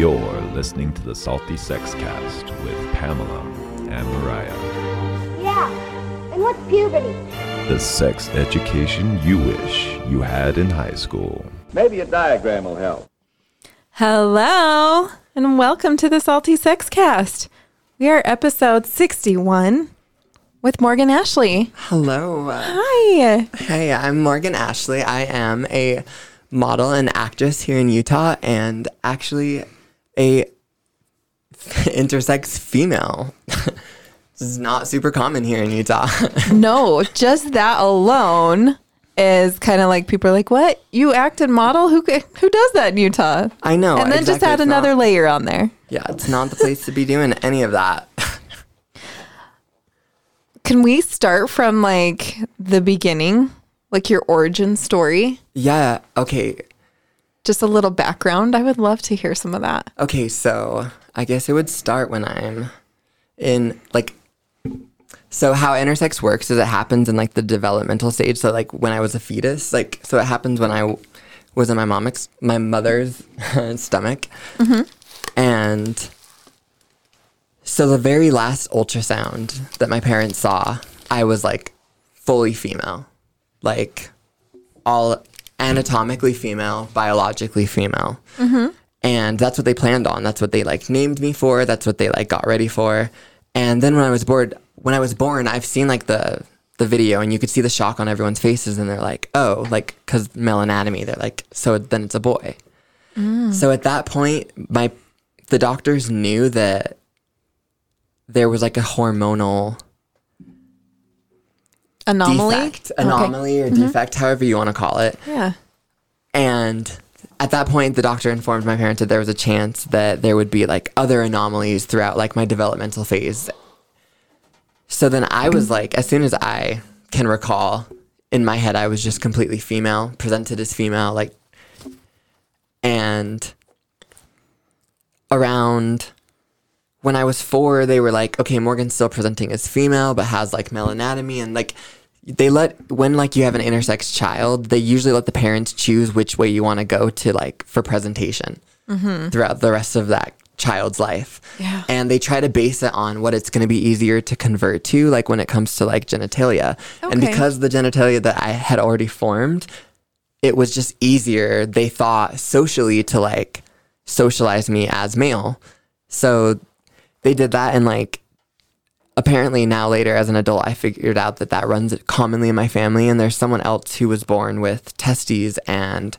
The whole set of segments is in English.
You're listening to the Salty Sex Cast with Pamela and Mariah. Yeah, and what's puberty? The sex education you wish you had in high school. Maybe a diagram will help. Hello, and welcome to the Salty Sex Cast. We are episode 61 with Morgan Ashley. Hello. Hi. Hey, I'm Morgan Ashley. I am a model and actress here in Utah, and actually a intersex female. This is not super common here in Utah. No, just that alone is kind of like, people are like, what? You act and model? Who does that in Utah? I know. And then exactly, just add another layer on there. Yeah, it's not the place to be doing any of that. Can we start from like the beginning? Like your origin story? Yeah, okay. Just a little background. I would love to hear some of that. Okay, so I guess it would start when I'm in like, so how intersex works is it happens in like the developmental stage. So like when I was a fetus, like, so it happens when I was in my mother's stomach. Mm-hmm. And so the very last ultrasound that my parents saw, I was like fully female. Like, all anatomically female, biologically female. Mm-hmm. And that's what they planned on. That's what they, like, named me for. That's what they, like, got ready for. And then when I was born, I've seen, like, the video, and you could see the shock on everyone's faces, and they're like, oh, like, because male anatomy, they're like, so then it's a boy. Mm. So at that point, the doctors knew that there was, like, a hormonal anomaly or defect, mm-hmm. however you want to call it. Yeah. And at that point, the doctor informed my parents that there was a chance that there would be like other anomalies throughout like my developmental phase. So then I was like, as soon as I can recall, in my head, I was just completely female, presented as female, like, and around when I was 4, they were like, okay, Morgan's still presenting as female, but has like male anatomy. And like, they when like you have an intersex child, they usually let the parents choose which way you want to go to like for presentation, mm-hmm. throughout the rest of that child's life. Yeah. And they try to base it on what it's going to be easier to convert to, like when it comes to like genitalia. Okay. And because the genitalia that I had already formed, it was just easier, they thought socially, to like socialize me as male. So they did that, and like, apparently now later as an adult, I figured out that runs commonly in my family, and there's someone else who was born with testes and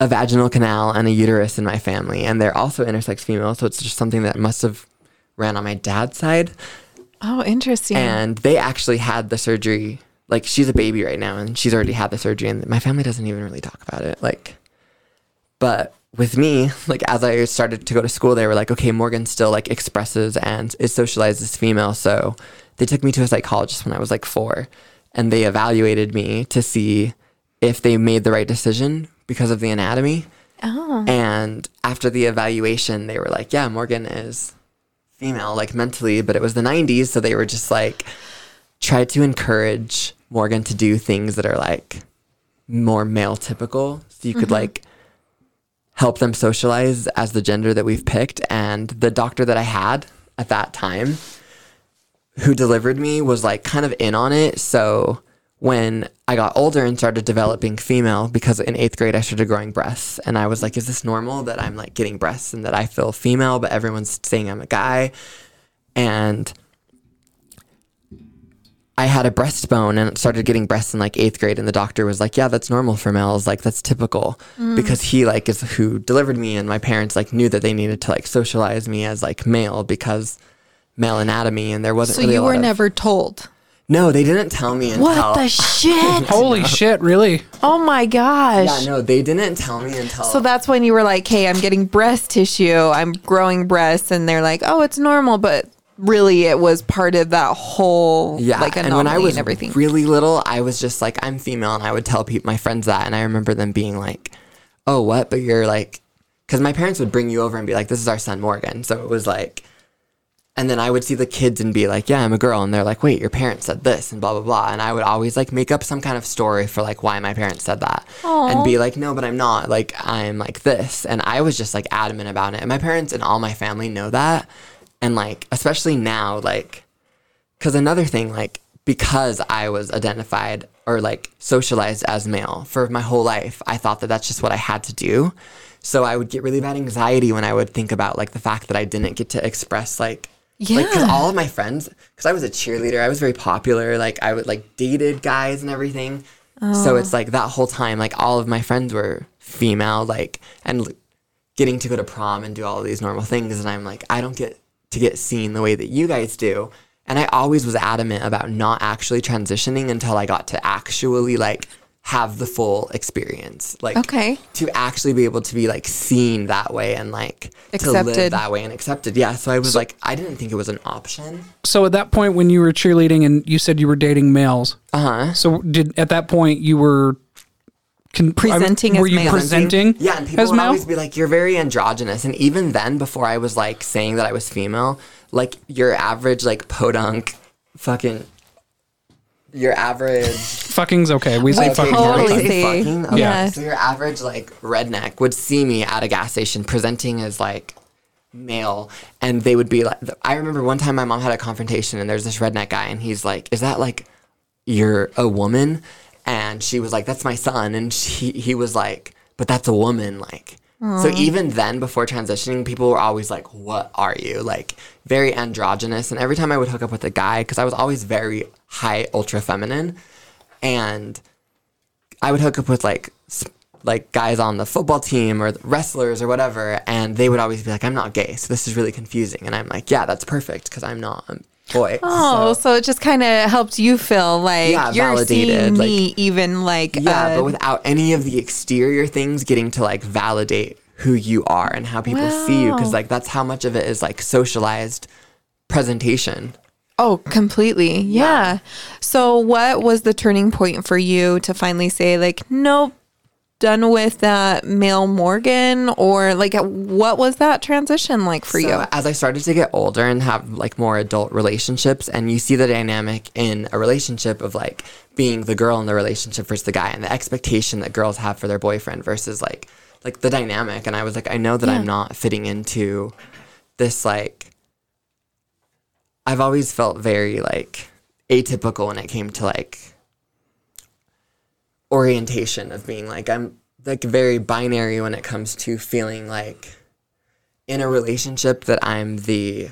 a vaginal canal and a uterus in my family, and they're also intersex female, so it's just something that must have ran on my dad's side. Oh, interesting. And they actually had the surgery, like, she's a baby right now, and she's already had the surgery, and my family doesn't even really talk about it, like, but with me, like, as I started to go to school, they were like, okay, Morgan still, like, expresses and is socialized as female. So they took me to a psychologist when I was, like, 4, and they evaluated me to see if they made the right decision because of the anatomy. Oh. And after the evaluation, they were like, yeah, Morgan is female, like, mentally, but it was the 90s, so they were just, like, try to encourage Morgan to do things that are, like, more male-typical, so you could, mm-hmm. like, help them socialize as the gender that we've picked. And the doctor that I had at that time who delivered me was like kind of in on it. So when I got older and started developing female, because in 8th grade I started growing breasts, and I was like, is this normal that I'm like getting breasts and that I feel female, but everyone's saying I'm a guy? And I had a breastbone and started getting breasts in like 8th grade, and the doctor was like, yeah, that's normal for males. Like, that's typical, because he like is who delivered me, and my parents like knew that they needed to like socialize me as like male because male anatomy, and there wasn't really a lot. So you were never told? No, they didn't tell me until... What the shit? Holy shit, really? Oh my gosh. Yeah, no, they didn't tell me until... So that's when you were like, hey, I'm getting breast tissue, I'm growing breasts, and they're like, oh, it's normal, but... Really, it was part of that whole, yeah, like, anomaly, and when I was really little, I was just like, I'm female, and I would tell my friends that, and I remember them being like, oh, what? But you're like, because my parents would bring you over and be like, this is our son, Morgan. So it was like, And then I would see the kids and be like, yeah, I'm a girl. And they're like, wait, your parents said this and blah, blah, blah. And I would always like make up some kind of story for like why my parents said that. Aww. And be like, no, but I'm not. Like, I'm like this. And I was just like adamant about it. And my parents and all my family know that. And like, especially now, like, because another thing, like, because I was identified or like socialized as male for my whole life, I thought that that's just what I had to do. So I would get really bad anxiety when I would think about like the fact that I didn't get to express like, yeah. Like, because all of my friends, because I was a cheerleader, I was very popular, like, I would, like, dated guys and everything. Oh. So it's, like, that whole time, like, all of my friends were female, like, and getting to go to prom and do all of these normal things. And I'm, like, I don't get to get seen the way that you guys do. And I always was adamant about not actually transitioning until I got to actually, like, have the full experience. Like, okay. To actually be able to be, like, seen that way and, like, accepted. To live that way and accepted. Yeah, so I was, like, I didn't think it was an option. So at that point when you were cheerleading and you said you were dating males. Uh-huh. So at that point you were... presenting as male. Were you presenting as male? Yeah, and people would always be like, you're very androgynous. And even then, before I was, like, saying that I was female, like, your average, like, podunk fucking... Your average... Fucking's okay. We say fucking. Totally say fucking? Okay. Yeah. So your average, like, redneck would see me at a gas station presenting as, like, male. And they would be like... I remember one time my mom had a confrontation and there's this redneck guy. And he's like, is that, like, you're a woman? And she was like, that's my son. And he was like, but that's a woman, like... Aww. So even then, before transitioning, people were always like, what are you? Like, very androgynous. And every time I would hook up with a guy, because I was always very high, ultra feminine. And I would hook up with, like guys on the football team or wrestlers or whatever. And they would always be like, I'm not gay. So this is really confusing. And I'm like, yeah, that's perfect because I'm not a boy. Oh, so it just kind of helped you feel like you're validated, seeing me like, even like. Yeah, but without any of the exterior things getting to like validate who you are and how people see you. Because like that's how much of it is like socialized presentation. Oh, completely. Yeah. So what was the turning point for you to finally say like, nope, done with that male Morgan? Or like what was that transition like for you? As I started to get older and have like more adult relationships, and you see the dynamic in a relationship of like being the girl in the relationship versus the guy and the expectation that girls have for their boyfriend versus like the dynamic. And I was like, I know that I'm not fitting into this. Like, I've always felt very like atypical when it came to like orientation of being like, I'm like very binary when it comes to feeling like in a relationship that I'm the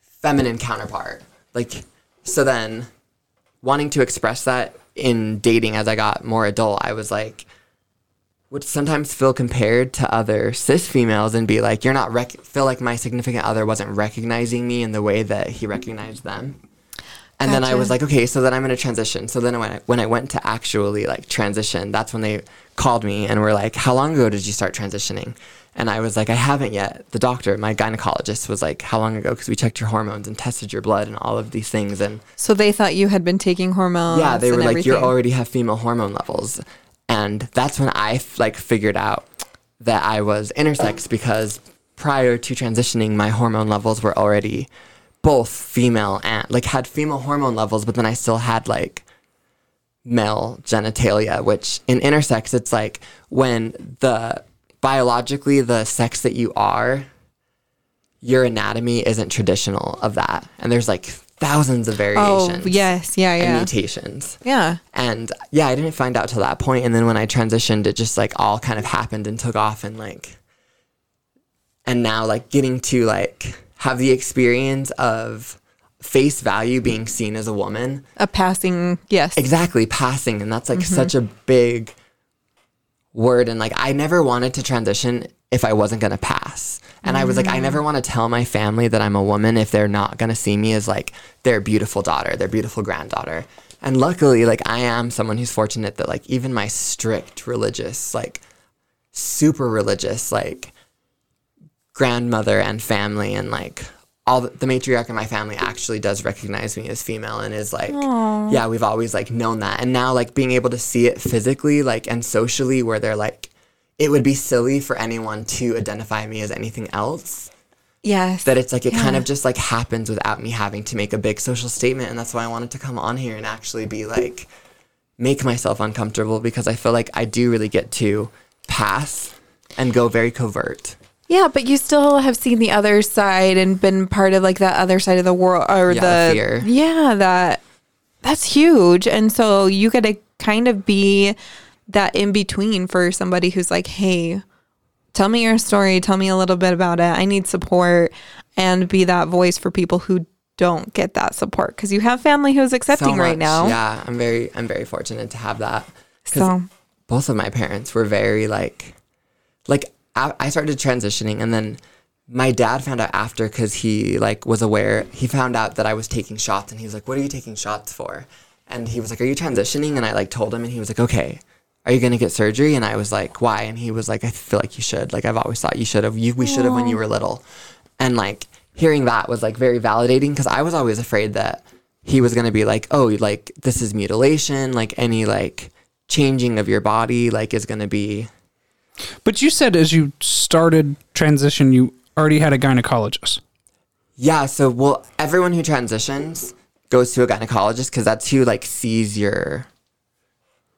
feminine counterpart. Like, so then wanting to express that in dating as I got more adult, I was like, would sometimes feel compared to other cis females and be like, you're not feel like my significant other wasn't recognizing me in the way that he recognized them. And then I was like, okay, so then I'm going to transition. So then when I went to actually, like, transition, that's when they called me and were like, how long ago did you start transitioning? And I was like, I haven't yet. The doctor, my gynecologist, was like, how long ago? Because we checked your hormones and tested your blood and all of these things. And so they thought you had been taking hormones. Yeah, they were like, you already have female hormone levels. And that's when I, like, figured out that I was intersex, because prior to transitioning, my hormone levels were already... both female and like had female hormone levels, but then I still had like male genitalia, which in intersex, it's like when the biologically the sex that you are, your anatomy isn't traditional of that. And there's like thousands of variations. Oh, yes. Yeah. Yeah. And mutations. Yeah. And yeah, I didn't find out till that point. And then when I transitioned, it just like all kind of happened and took off and like, and now like getting to like, have the experience of face value being seen as a woman. A passing, yes. Exactly, passing. And that's, like, such a big word. And, like, I never wanted to transition if I wasn't going to pass. And I was like, I never want to tell my family that I'm a woman if they're not going to see me as, like, their beautiful daughter, their beautiful granddaughter. And luckily, like, I am someone who's fortunate that, like, even my strict religious, like, super religious, like, grandmother and family and like all the matriarch in my family actually does recognize me as female and is like, aww. Yeah, we've always like known that. And now like being able to see it physically like and socially where they're like, it would be silly for anyone to identify me as anything else. Yes. That it's like it kind of just like happens without me having to make a big social statement. And that's why I wanted to come on here and actually be like, make myself uncomfortable, because I feel like I do really get to pass and go very covert. Yeah, but you still have seen the other side and been part of like that other side of the world, or the fear. Yeah, that's huge. And so you get to kind of be that in between for somebody who's like, hey, tell me your story. Tell me a little bit about it. I need support, and be that voice for people who don't get that support, because you have family who's accepting right now. Yeah, I'm very fortunate to have that. So both of my parents were very like. I started transitioning, and then my dad found out after, because he like was aware. He found out that I was taking shots, and he was like, what are you taking shots for? And he was like, are you transitioning? And I like told him, and he was like, okay, are you going to get surgery? And I was like, why? And he was like, I feel like you should. Like, I've always thought you should have. We should have when you were little. And like hearing that was like very validating, because I was always afraid that he was going to be like, oh, like this is mutilation, like any like changing of your body like is going to be. But you said as you started transition, you already had a gynecologist. Yeah. So, well, everyone who transitions goes to a gynecologist, because that's who like sees your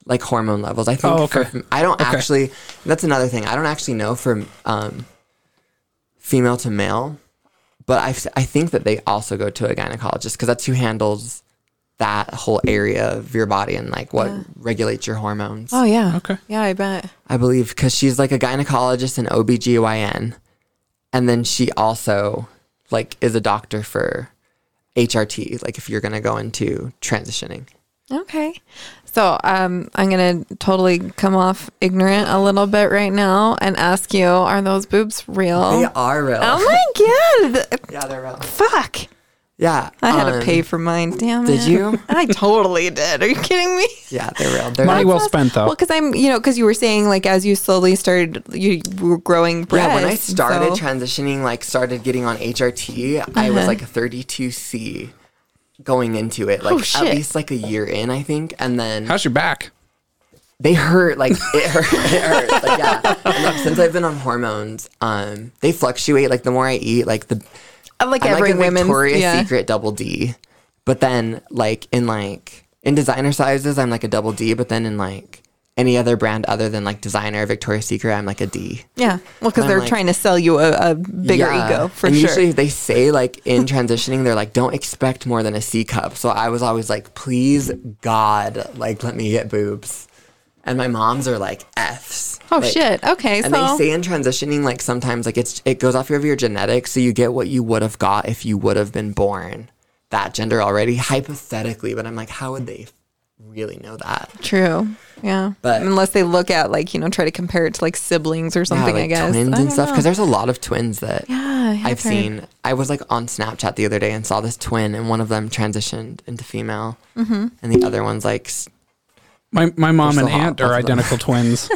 like hormone levels. I think. Oh, okay. I don't actually. That's another thing. I don't actually know from female to male, but I think that they also go to a gynecologist, because that's who handles that whole area of your body and like what regulates your hormones. Oh yeah. Okay. Yeah, I bet. I believe, because she's like a gynecologist and OBGYN, and then she also like is a doctor for HRT, like if you're going to go into transitioning. Okay. So I'm going to totally come off ignorant a little bit right now and ask you, are those boobs real? They are real. Oh my God. Yeah, they're real. Fuck. Yeah. I had to pay for mine. Damn it. Did you? I totally did. Are you kidding me? Yeah, they're real. They're money well spent, though. Well, because because you were saying, like, as you slowly started, you were growing breasts. Yeah, when I started transitioning, like, started getting on HRT, I was, like, a 32C going into it. Like, at least, like, a year in, I think. And then... How's your back? They hurt. Like, it hurts. Like, yeah. And, like, since I've been on hormones, they fluctuate. Like, the more I eat, like, the... I'm a Victoria's Secret double D, but then like in designer sizes, I'm like a double D, but then in like any other brand other than like designer Victoria's Secret, I'm like a D. Yeah, well, because they're like, trying to sell you a bigger ego and usually they say like in transitioning, they're like, don't expect more than a C cup. So I was always like, please God, like let me get boobs. And my moms are like Fs. Oh, like, shit. Okay. And they say in transitioning, like sometimes like it goes off of your genetics. So you get what you would have got if you would have been born that gender already, hypothetically. But I'm like, how would they really know that? True. Yeah. But unless they look at like, try to compare it to like siblings or something, like I guess. Twins and stuff. Because there's a lot of twins that I've seen. I was like on Snapchat the other day and saw this twin, and one of them transitioned into female. Mm-hmm. And the other one's like... My mom and aunt are identical twins,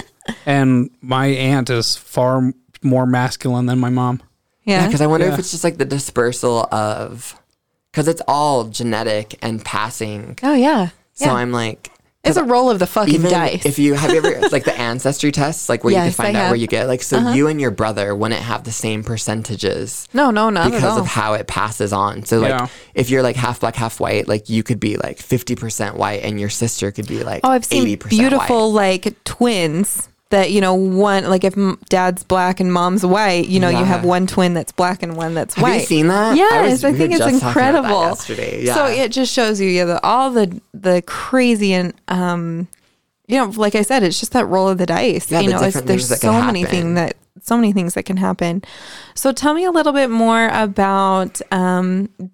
and my aunt is far more masculine than my mom. Yeah, because I wonder if it's just like the dispersal of, because it's all genetic and passing. Oh yeah. So I'm like, it's a roll of the fucking dice. If you have you ever like the ancestry tests, like where you can find out where you get like, so you and your brother wouldn't have the same percentages. No, not because at all. Of how it passes on. So like if you're like half black, half white, like you could be like 50% white, and your sister could be like 80% white. Oh, I've seen beautiful white. Like twins that one, like if dad's black and mom's white, you have one twin that's black and one that's white. Have you seen that? Yes, I think it's incredible. About that yesterday. Yeah. So it just shows you, all the crazy and like I said, it's just that roll of the dice. Yeah, there's so many things that can happen. So tell me a little bit more about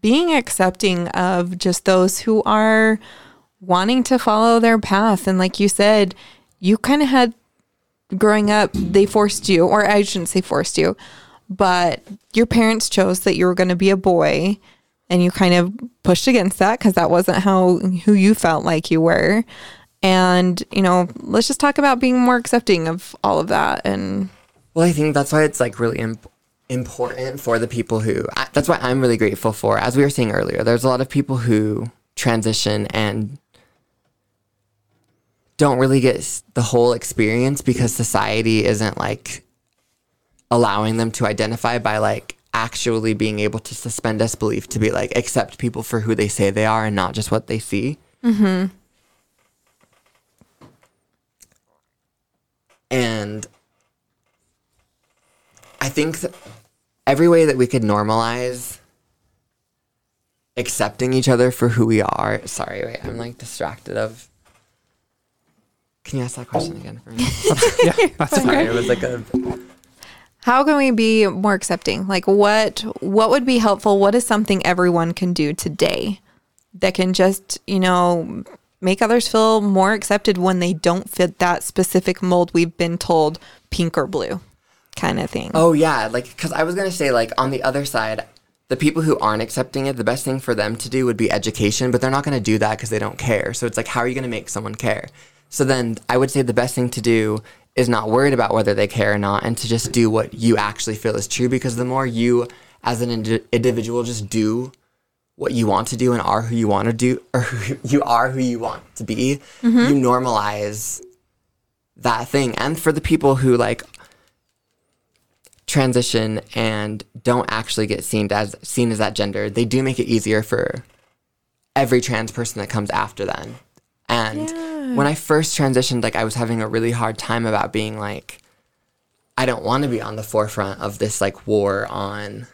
being accepting of just those who are wanting to follow their path. And like you said, you kind of had. Growing up, they forced you, or I shouldn't say forced you, but your parents chose that you were going to be a boy, and you kind of pushed against that because that wasn't who you felt like you were. And, let's just talk about being more accepting of all of that. And well, I think that's why it's like really important for the people who, that's why I'm really grateful for, as we were saying earlier, there's a lot of people who transition and don't really get the whole experience because society isn't like allowing them to identify by like actually being able to suspend disbelief, to be like, accept people for who they say they are and not just what they see. Mm-hmm. And I think every way that we could normalize accepting each other for who we are. Sorry, wait, I'm like distracted of. Can you ask that question again for me? Yeah, that's fine. It was like a. How can we be more accepting? Like, what would be helpful? What is something everyone can do today that can just, you know, make others feel more accepted when they don't fit that specific mold we've been told, pink or blue kind of thing? Oh, yeah. Like, because I was going to say, like, on the other side, the people who aren't accepting it, the best thing for them to do would be education, but they're not going to do that because they don't care. So it's like, how are you going to make someone care? So then I would say the best thing to do is not worried about whether they care or not, and to just do what you actually feel is true, because the more you as an individual just do what you want to do and are who you want to do, or you are who you want to be, mm-hmm. you normalize that thing. And for the people who like transition and don't actually get seen as that gender, they do make it easier for every trans person that comes after them. And yeah. when I first transitioned, like, I was having a really hard time about being like, I don't want to be on the forefront of this like war on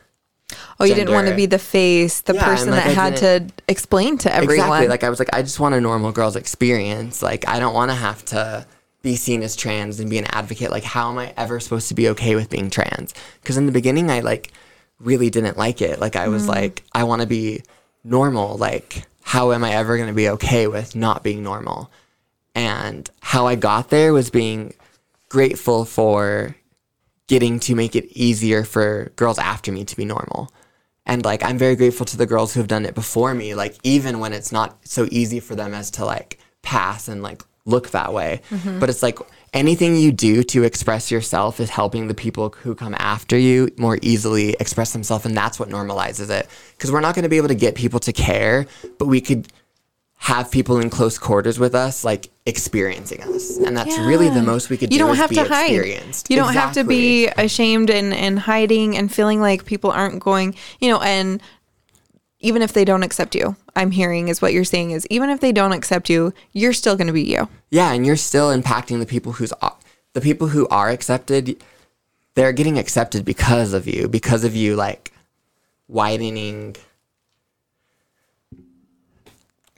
gender. You didn't want to be the face, the person like, that had to explain to everyone. Exactly. Like, I was like, I just want a normal girl's experience. Like, I don't want to have to be seen as trans and be an advocate. Like, how am I ever supposed to be okay with being trans? Because in the beginning, I like really didn't like it. Like, I was like, I want to be normal. Like, how am I ever going to be okay with not being normal? And how I got there was being grateful for getting to make it easier for girls after me to be normal. And, like, I'm very grateful to the girls who have done it before me, like, even when it's not so easy for them as to, like, pass and, like, look that way. Mm-hmm. But it's, like, anything you do to express yourself is helping the people who come after you more easily express themselves, and that's what normalizes it. Because we're not going to be able to get people to care, but we could have people in close quarters with us, like, experiencing us. And that's really the most we could do. You don't have to hide. You don't have to be ashamed and hiding and feeling like people aren't going, you know, and even if they don't accept you, I'm hearing is what you're saying is, even if they don't accept you, you're still going to be you. Yeah, and you're still impacting the people who are accepted. They're getting accepted because of you, like, widening.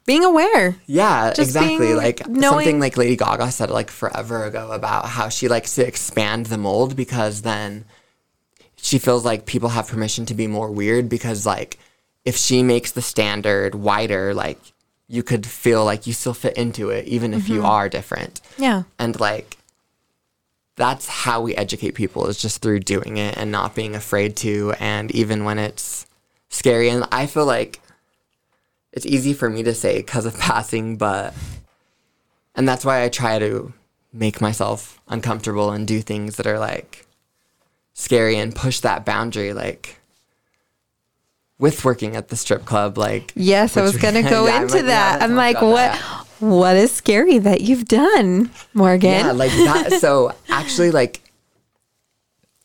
Being aware. Yeah, just exactly. Like, knowing. Something like Lady Gaga said, like, forever ago about how she likes to expand the mold, because then she feels like people have permission to be more weird, because, like, if she makes the standard wider, like, you could feel like you still fit into it, even if you are different. Yeah. And, like, that's how we educate people, is just through doing it and not being afraid to, and even when it's scary. And I feel like it's easy for me to say because of passing, but... And that's why I try to make myself uncomfortable and do things that are, like, scary and push that boundary, like... With working at the strip club, like... Yes, I was going to go into that. I'm like, what is scary that you've done, Morgan? Yeah, like that. So actually, like,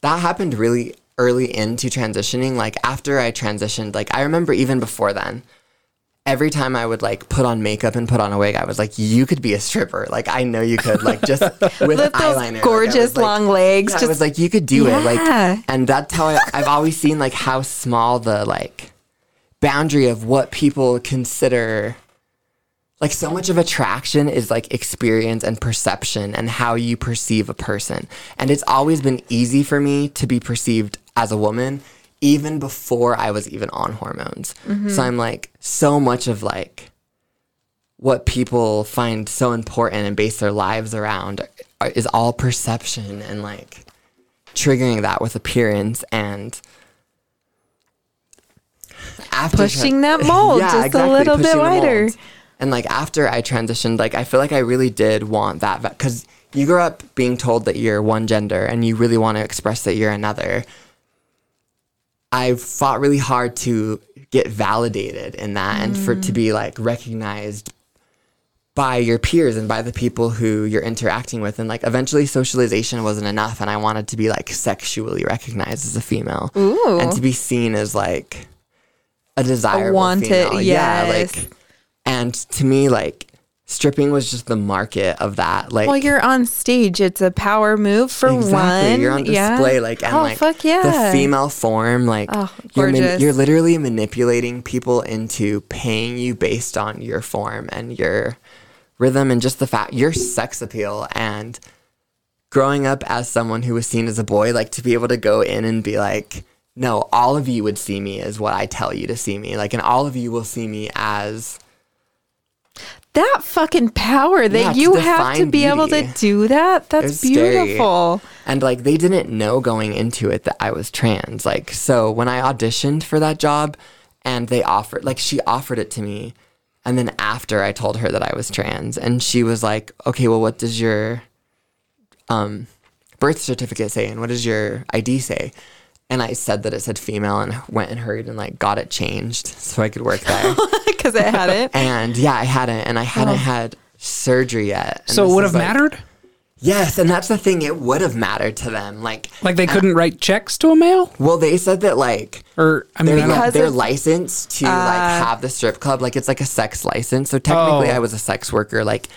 that happened really early into transitioning. Like, after I transitioned, like, I remember even before then, every time I would, like, put on makeup and put on a wig, I was like, you could be a stripper. Like, I know you could, like, just with eyeliner. Gorgeous, like, long legs. Yeah, just, I was like, you could do it. Like, and that's how I've always seen, like, how small the, like, boundary of what people consider, like, so much of attraction is, like, experience and perception and how you perceive a person. And it's always been easy for me to be perceived as a woman, even before I was even on hormones. Mm-hmm. So I'm like, so much of like what people find so important and base their lives around is all perception and like triggering that with appearance and after pushing that mold a little bit wider. And like after I transitioned, like I feel like I really did want that because you grow up being told that you're one gender and you really want to express that you're another. I fought really hard to get validated in that and for it to be, like, recognized by your peers and by the people who you're interacting with. And like eventually socialization wasn't enough, and I wanted to be like sexually recognized as a female. Ooh. And to be seen as like a desirable female. Yes. Yeah, like, and to me, like, stripping was just the market of that. Like, well, you're on stage. It's a power move for one. You're on display. Yeah. Like, and like the female form. Like, you're literally manipulating people into paying you based on your form and your rhythm and just the fact your sex appeal. And growing up as someone who was seen as a boy, like to be able to go in and be like, no, all of you would see me as what I tell you to see me. Like, and all of you will see me as. That fucking power that you have to be able to do that. That's beautiful. And like, they didn't know going into it that I was trans. Like, so when I auditioned for that job and they offered, like she offered it to me. And then after I told her that I was trans, and she was like, okay, well, what does your birth certificate say? And what does your ID say? And I said that it said female and went and hurried and like got it changed so I could work there. Because I hadn't. And yeah, I hadn't. And I hadn't had surgery yet. So it would have mattered? Yes. And that's the thing. It would have mattered to them. Like they couldn't write checks to a male? Well, they said that like, or I mean, they're licensed to like have the strip club. Like it's like a sex license. So technically I was a sex worker, like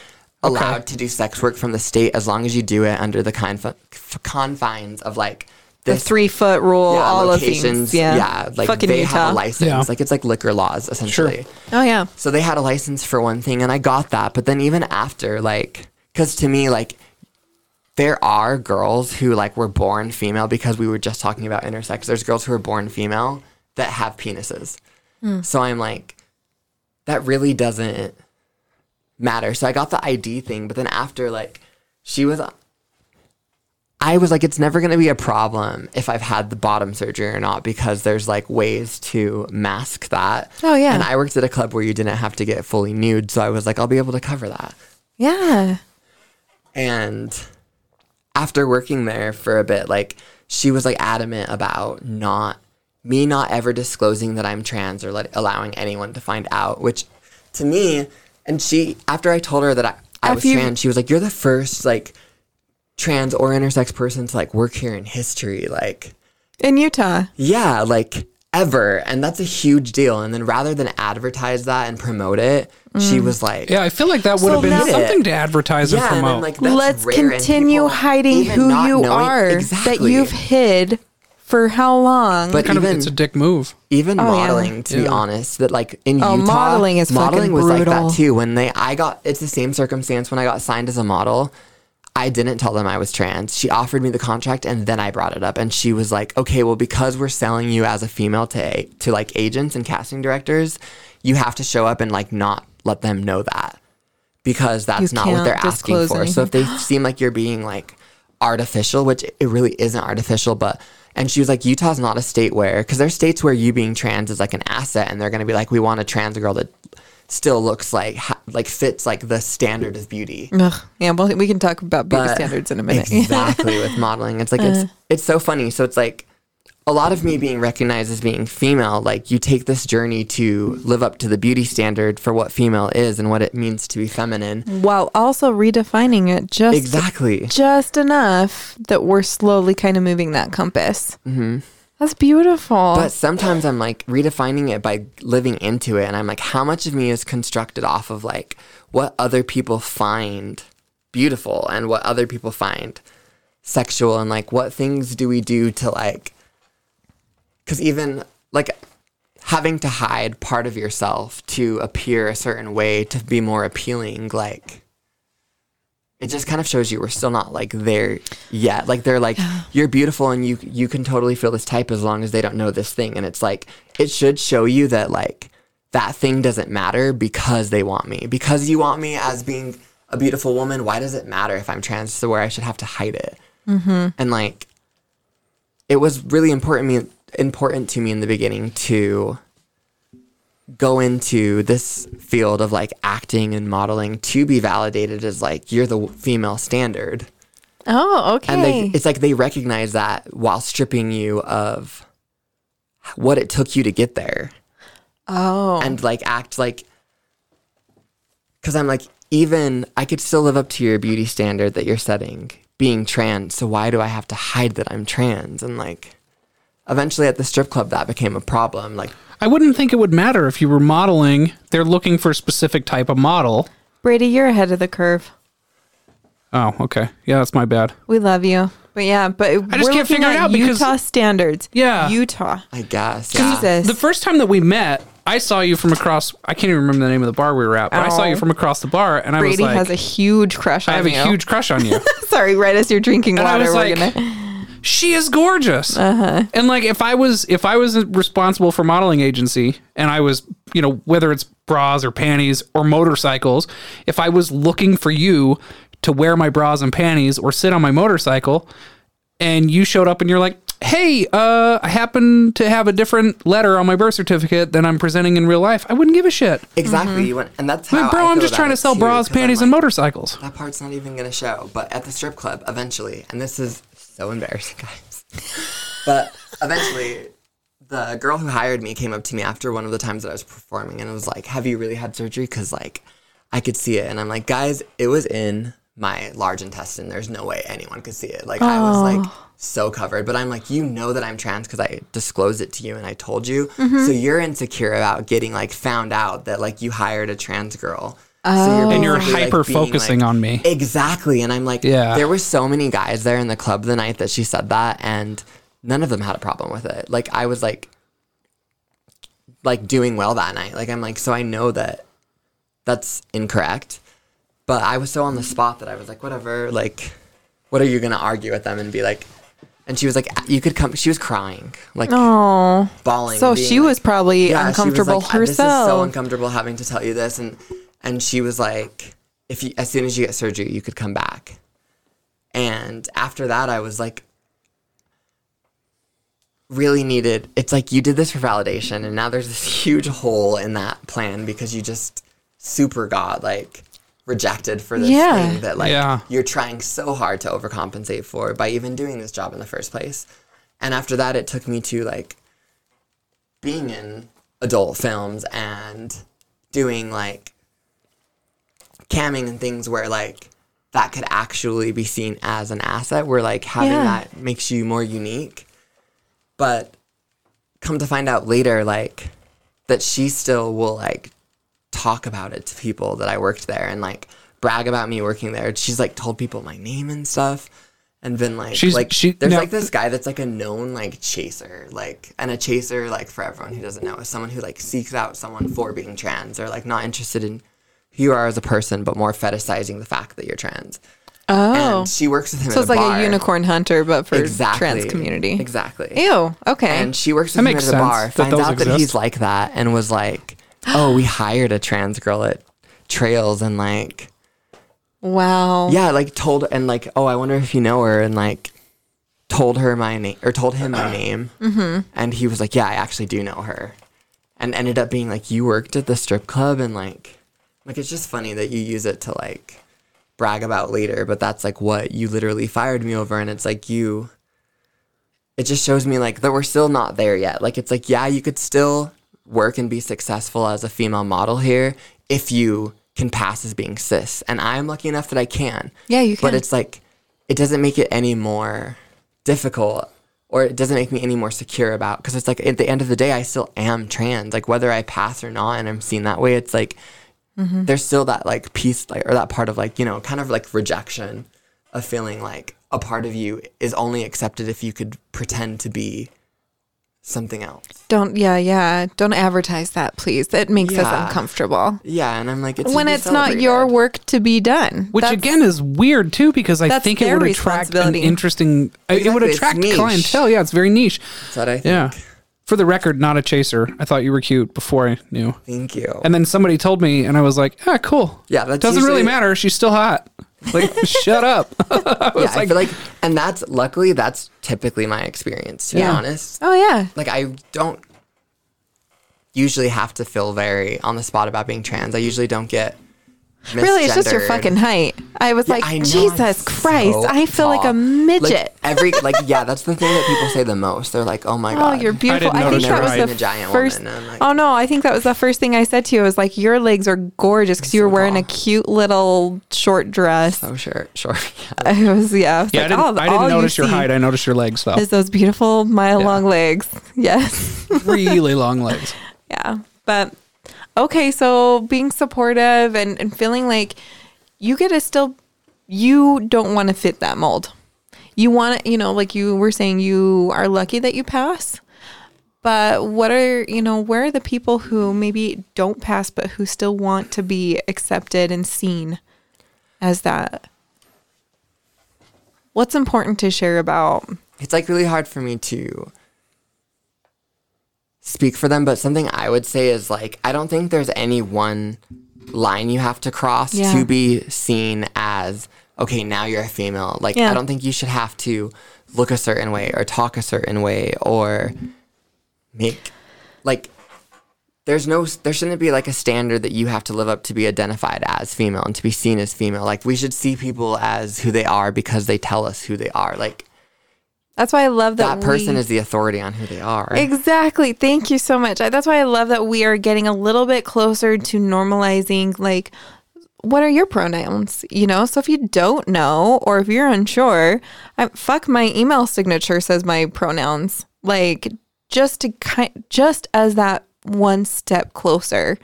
allowed to do sex work from the state as long as you do it under the confines of like, the 3-foot rule, yeah, all of things. Yeah. Yeah, like fucking they Utah. Have a license. Yeah. Like it's like liquor laws essentially. Sure. Oh yeah. So they had a license for one thing and I got that. But then even after, like, because to me, like there are girls who like were born female because we were just talking about intersex. There's girls who are born female that have penises. Mm. So I'm like, that really doesn't matter. So I got the ID thing. But then after like I was like, it's never going to be a problem if I've had the bottom surgery or not, because there's like ways to mask that. Oh, yeah. And I worked at a club where you didn't have to get fully nude. So I was like, I'll be able to cover that. Yeah. And after working there for a bit, like she was like adamant about not ever disclosing that I'm trans or allowing anyone to find out, which to me, and she, after I told her that I was trans, she was like, you're the first like trans or intersex person to like work here in history, like in Utah, yeah, like ever, and that's a huge deal. And then rather than advertise that and promote it, she was like, yeah, I feel like that would have been something to advertise and promote. And then, like, let's continue hiding who you are, exactly. That you've hid for how long? But kind of, it's a dick move. Even modeling, to be honest, that like in Utah, modeling was brutal. Like that too. When it's the same circumstance when I got signed as a model. I didn't tell them I was trans. She offered me the contract and then I brought it up. And she was like, okay, well, because we're selling you as a female to like agents and casting directors, you have to show up and like not let them know that, because that's not what they're asking for. Anything. So if they seem like you're being like artificial, which it really isn't artificial, but, and she was like, Utah's not a state where, because there's states where you being trans is like an asset and they're going to be like, we want a trans girl that still looks like fits like the standard of beauty. Ugh. Yeah, well, we can talk about beauty standards in a minute. Exactly, with modeling. It's like, it's so funny. So it's like a lot of me being recognized as being female, like you take this journey to live up to the beauty standard for what female is and what it means to be feminine. While also redefining it just enough that we're slowly kind of moving that compass. Mm-hmm. That's beautiful. But sometimes I'm like redefining it by living into it. And I'm like, how much of me is constructed off of like what other people find beautiful and what other people find sexual, and like what things do we do to like, because even like having to hide part of yourself to appear a certain way to be more appealing, like it just kind of shows you we're still not like there yet. Like they're like, you're beautiful and you can totally feel this type as long as they don't know this thing. And it's like, it should show you that like that thing doesn't matter because they want me. Because you want me as being a beautiful woman, why does it matter if I'm trans? So where I should have to hide it. Mm-hmm. And like, it was really important to me in the beginning to go into this field of like acting and modeling to be validated as like you're the female standard. Oh, okay. And it's like they recognize that while stripping you of what it took you to get there. Oh. And like act like, because I'm like, even I could still live up to your beauty standard that you're setting, being trans. So why do I have to hide that I'm trans? And like, eventually at the strip club, that became a problem. Like, I wouldn't think it would matter if you were modeling. They're looking for a specific type of model. Brady, you're ahead of the curve. Oh, okay. Yeah, that's my bad. We love you. But yeah, but I just can't figure it out because Utah standards. Yeah. Utah. I guess. Yeah. Jesus. The first time that we met, I saw you from across, I can't even remember the name of the bar we were at, but I saw you from across the bar and I was like, Brady has a huge crush on you. I have a huge crush on you. Sorry, right as you're drinking water, we're gonna. She is gorgeous. Uh-huh. And like if I was responsible for modeling agency and I was, you know, whether it's bras or panties or motorcycles, if I was looking for you to wear my bras and panties or sit on my motorcycle and you showed up and you're like, hey, I happen to have a different letter on my birth certificate than I'm presenting in real life, I wouldn't give a shit. Exactly. Mm-hmm. And that's how, like, bro, I'm just trying to sell bras, panties, and motorcycles. That part's not even going to show. But at the strip club, eventually, and this is so embarrassing, guys, but eventually the girl who hired me came up to me after one of the times that I was performing and was like, have you really had surgery? Because like, I could see it. And I'm like, guys, it was in my large intestine. There's no way anyone could see it. Like, I was like so covered. But I'm like, you know that I'm trans because I disclosed it to you and I told you. Mm-hmm. So you're insecure about getting like found out that like you hired a trans girl. So you're hyper focusing on me. Exactly. And I'm like, yeah. There were so many guys there in the club the night that she said that and none of them had a problem with it. Like, I was like doing well that night. Like, I'm like, so I know that that's incorrect. But I was so on the spot that I was like, whatever, like, what are you going to argue with them and be like, and she was like, you could come, she was crying, like, aww, bawling. So she was probably uncomfortable herself. This is so uncomfortable having to tell you this. And she was like, if you, as soon as you get surgery, you could come back. And after that, I was like, really needed, it's like you did this for validation and now there's this huge hole in that plan because you just super got, like, rejected for this thing that like you're trying so hard to overcompensate for by even doing this job in the first place. And after that, it took me to like being in adult films and doing like camming and things where like that could actually be seen as an asset, where like having that makes you more unique. But come to find out later, like, that she still will like talk about it to people that I worked there and like brag about me working there. She's like told people my name and stuff and been like, there's this guy that's like a known like chaser, like, and a chaser, like, for everyone who doesn't know, is someone who like seeks out someone for being trans or like not interested in who you are as a person, but more fetishizing the fact that you're trans. Oh. And she works with him. So it's like a unicorn hunter, but for trans community. Exactly. Ew. Okay. And she works with him at the bar, finds out that he's like that and was like, oh, we hired a trans girl at Trails and like, wow. Yeah, like told, and like, oh, I wonder if you know her, and like told her my name or told him my name. Mm-hmm. And he was like, yeah, I actually do know her, and ended up being like, you worked at the strip club. And like, it's just funny that you use it to like brag about later, but that's like what you literally fired me over. And it's like, it just shows me like that we're still not there yet. Like, it's like, yeah, you could still work and be successful as a female model here if you can pass as being cis. And I'm lucky enough that I can. Yeah, you can. But it's like, it doesn't make it any more difficult, or it doesn't make me any more secure about, because it's like, at the end of the day, I still am trans. Like, whether I pass or not and I'm seen that way, it's like, there's still that like piece, like, or that part of like, you know, kind of like rejection of feeling like a part of you is only accepted if you could pretend to be something else. Don't advertise that, please. It makes us uncomfortable. Yeah, and I'm like, it's when it's not your work to be done. Which again is weird too, because I think it would attract an interesting, it would attract clientele. Yeah, it's very niche. That's what I think. Yeah. For the record, not a chaser. I thought you were cute before I knew. Thank you. And then somebody told me, and I was like, ah, cool. Yeah, that doesn't really matter. She's still hot. Like, shut up. I feel like, and that's typically my experience, to be honest. Oh, yeah. Like, I don't usually have to feel very on the spot about being trans. I usually don't get Really, it's just your fucking height. I was Jesus Christ, so I feel tall. Like a midget. That's the thing that people say the most. They're like, oh my God. Oh, you're beautiful. I think that was the first. Oh no, I think that was the first thing I said to you. I was like, your legs are gorgeous because you were wearing a cute little short dress. Oh, short. Yeah. I didn't notice your height. I noticed your legs though. Is those beautiful mile long legs? Yes. Really long legs. Yeah, but. Okay, so being supportive and feeling like you don't want to fit that mold. You want to, like you were saying, you are lucky that you pass. But where are the people who maybe don't pass, but who still want to be accepted and seen as that? What's important to share about? It's really hard for me to speak for them, but something I would say is I don't think there's any one line you have to cross to be seen as, okay, now you're a female. I don't think you should have to look a certain way or talk a certain way or make there shouldn't be a standard that you have to live up to be identified as female and to be seen as female. We should see people as who they are because they tell us who they are. That's why I love that person is the authority on who they are. Exactly. Thank you so much. That's why I love that we are getting a little bit closer to normalizing, what are your pronouns? So if you don't know or if you're unsure, my email signature says my pronouns. Just as that one step closer,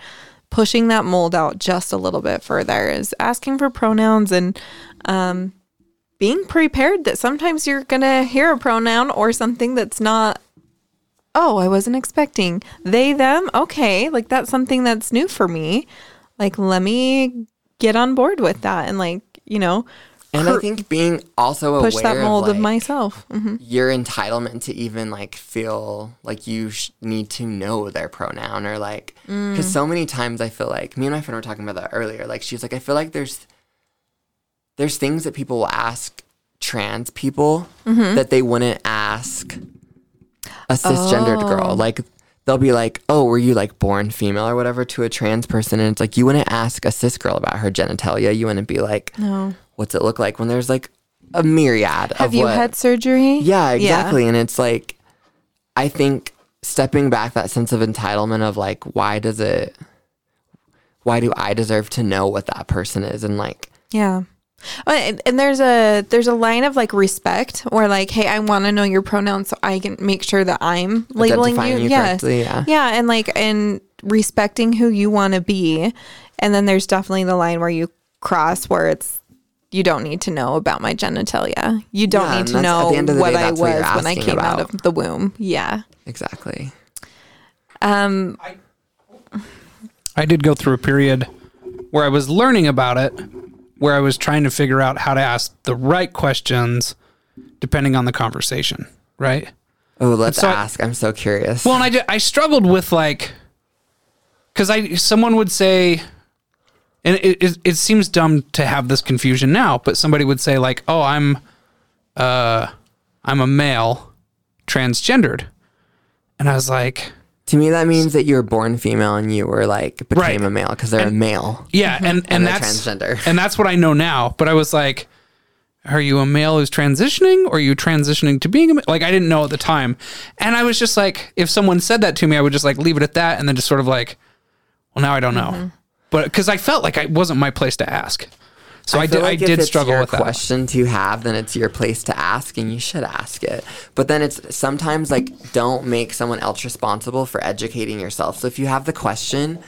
pushing that mold out just a little bit further is asking for pronouns and, being prepared that sometimes you're going to hear a pronoun or something that's not, oh, I wasn't expecting. They, them, okay. That's something that's new for me. Let me get on board with that. And, And I think being also aware push that mold of myself. Mm-hmm. Your entitlement to even, feel like you need to know their pronoun or, because so many times I feel me and my friend were talking about that earlier. She's I feel there's things that people will ask trans people that they wouldn't ask a cisgendered girl. They'll be oh, were you born female or whatever to a trans person? And it's you wouldn't ask a cis girl about her genitalia. You wouldn't be no. What's it look like when there's a myriad of have you had surgery? Yeah, exactly. Yeah. And it's I think stepping back that sense of entitlement of why do I deserve to know what that person is? And yeah. And there's a line of respect or hey, I want to know your pronouns so I can make sure that I'm labeling you correctly, yeah, and and respecting who you want to be. And then there's definitely the line where you cross where it's you don't need to know about my genitalia. You don't need to know what I was when I came out of the womb. Yeah, exactly. I did go through a period where I was learning about it. Where I was trying to figure out how to ask the right questions depending on the conversation, right? Oh, let's ask. I'm so curious. Well, and I struggled with because someone would say, and it seems dumb to have this confusion now, but somebody would say oh, I'm a male transgendered. And I was to me, that means that you were born female and you were became a male because they're a male. Yeah, and that's transgender. And that's what I know now. But I was are you a male who's transitioning or are you transitioning to being a male? I didn't know at the time. And I was just if someone said that to me, I would just leave it at that and then just sort of well, now I don't know. Mm-hmm. But because I felt it wasn't my place to ask. So I did struggle with that. If it's your question to have, then it's your place to ask, and you should ask it. But then it's sometimes, don't make someone else responsible for educating yourself. So if you have the question,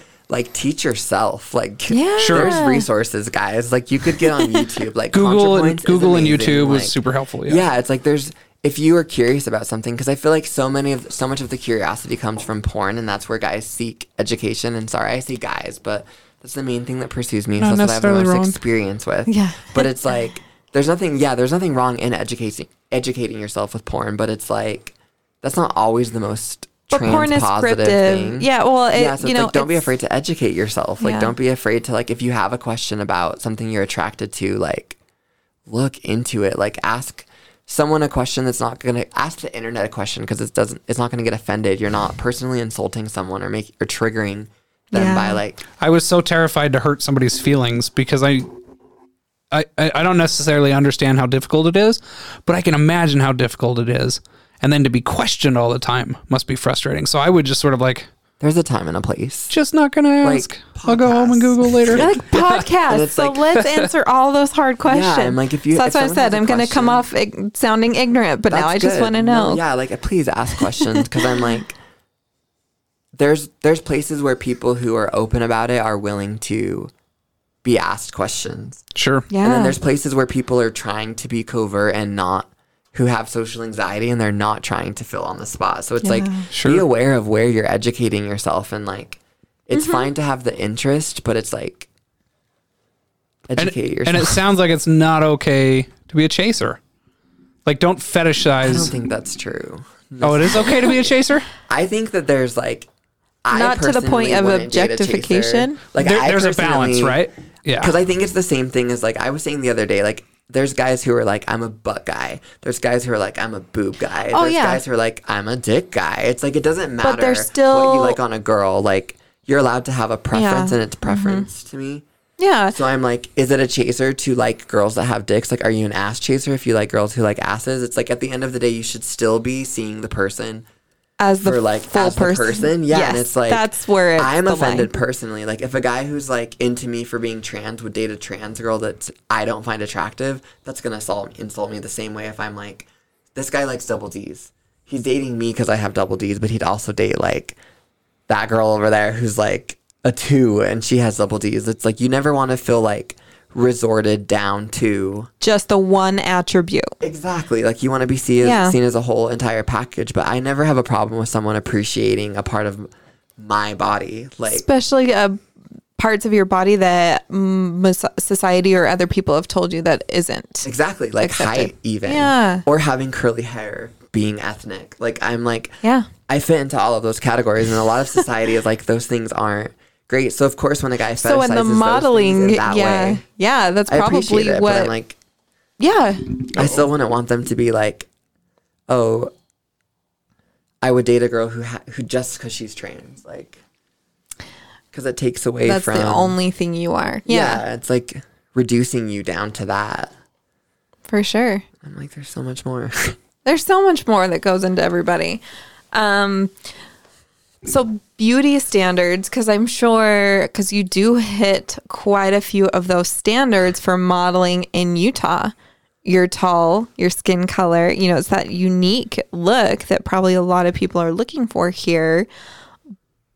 teach yourself. There's resources, guys. You could get on YouTube. Google and YouTube was super helpful. Yeah, yeah, it's there's... If you are curious about something, because I feel so much of the curiosity comes from porn, and that's where guys seek education. And sorry, I say guys, but... That's the main thing that pursues me. Not so that's what I have the most experience with. Yeah. But it's there's nothing wrong in educating yourself with porn, but it's that's not always the most trans-positive thing. Yeah, well, don't be afraid to educate yourself. Don't be afraid to, if you have a question about something you're attracted to, look into it. Ask someone a question that's not going to... Ask the internet a question because it's not going to get offended. You're not personally insulting someone or triggering them by like... I was so terrified to hurt somebody's feelings because I don't necessarily understand how difficult it is, but I can imagine how difficult it is. And then to be questioned all the time must be frustrating. So I would just sort of like... There's a time and a place. Just not going to ask. Like, I'll go home and Google later. Like podcasts. So like, let's answer all those hard questions. Yeah, and like if you, so that's why I said I'm going to come off sounding ignorant, but now I just want to know. No, yeah, like please ask questions because I'm like, there's places where people who are open about it are willing to be asked questions. Sure. Yeah. And then there's places where people are trying to be covert and not, who have social anxiety and they're not trying to fill on the spot. So it's like, be aware of where you're educating yourself and like, it's fine to have the interest, but it's like, educate yourself. And it sounds like it's not okay to be a chaser. Like don't fetishize. I don't think that's true. Oh, it is okay to be a chaser? I think that there's like, not to the point of objectification. Like there's a balance, right? Yeah. Because I think it's the same thing as like, I was saying the other day, like, there's guys who are like, I'm a butt guy. There's guys who are like, I'm a boob guy. Oh, there's guys who are like, I'm a dick guy. It's like, it doesn't matter what you like on a girl. Like, you're allowed to have a preference and it's preference to me. Yeah. So I'm like, is it a chaser to like girls that have dicks? Like, are you an ass chaser if you like girls who like asses? It's like, at the end of the day, you should still be seeing the person as the person. Yeah. Yes, and it's like, that's where I'm offended personally. Like if a guy who's like into me for being trans would date a trans girl that I don't find attractive, that's going to insult me the same way if I'm like, this guy likes double D's. He's dating me because I have double D's, but he'd also date like that girl over there who's like a 2 and she has double D's. It's like, you never want to feel like resorted down to just the one attribute. Exactly. Like you want to be seen as a whole entire package, but I never have a problem with someone appreciating a part of my body. Like especially parts of your body that society or other people have told you that isn't. Exactly. Like accepted. Height even. Yeah. Or having curly hair, being ethnic. Like I'm like, yeah, I fit into all of those categories and a lot of society is like those things aren't great. So of course when a guy so in the modeling in that way, that's probably it, what I'm like, I still wouldn't want them to be like, oh, I would date a girl who just because she's trans, like, because it takes away that's from the only thing you are. It's like reducing you down to that for sure. I'm like, there's so much more. There's so much more that goes into everybody. So beauty standards, because I'm sure, because you do hit quite a few of those standards for modeling in Utah. You're tall, your skin color, you know, it's that unique look that probably a lot of people are looking for here.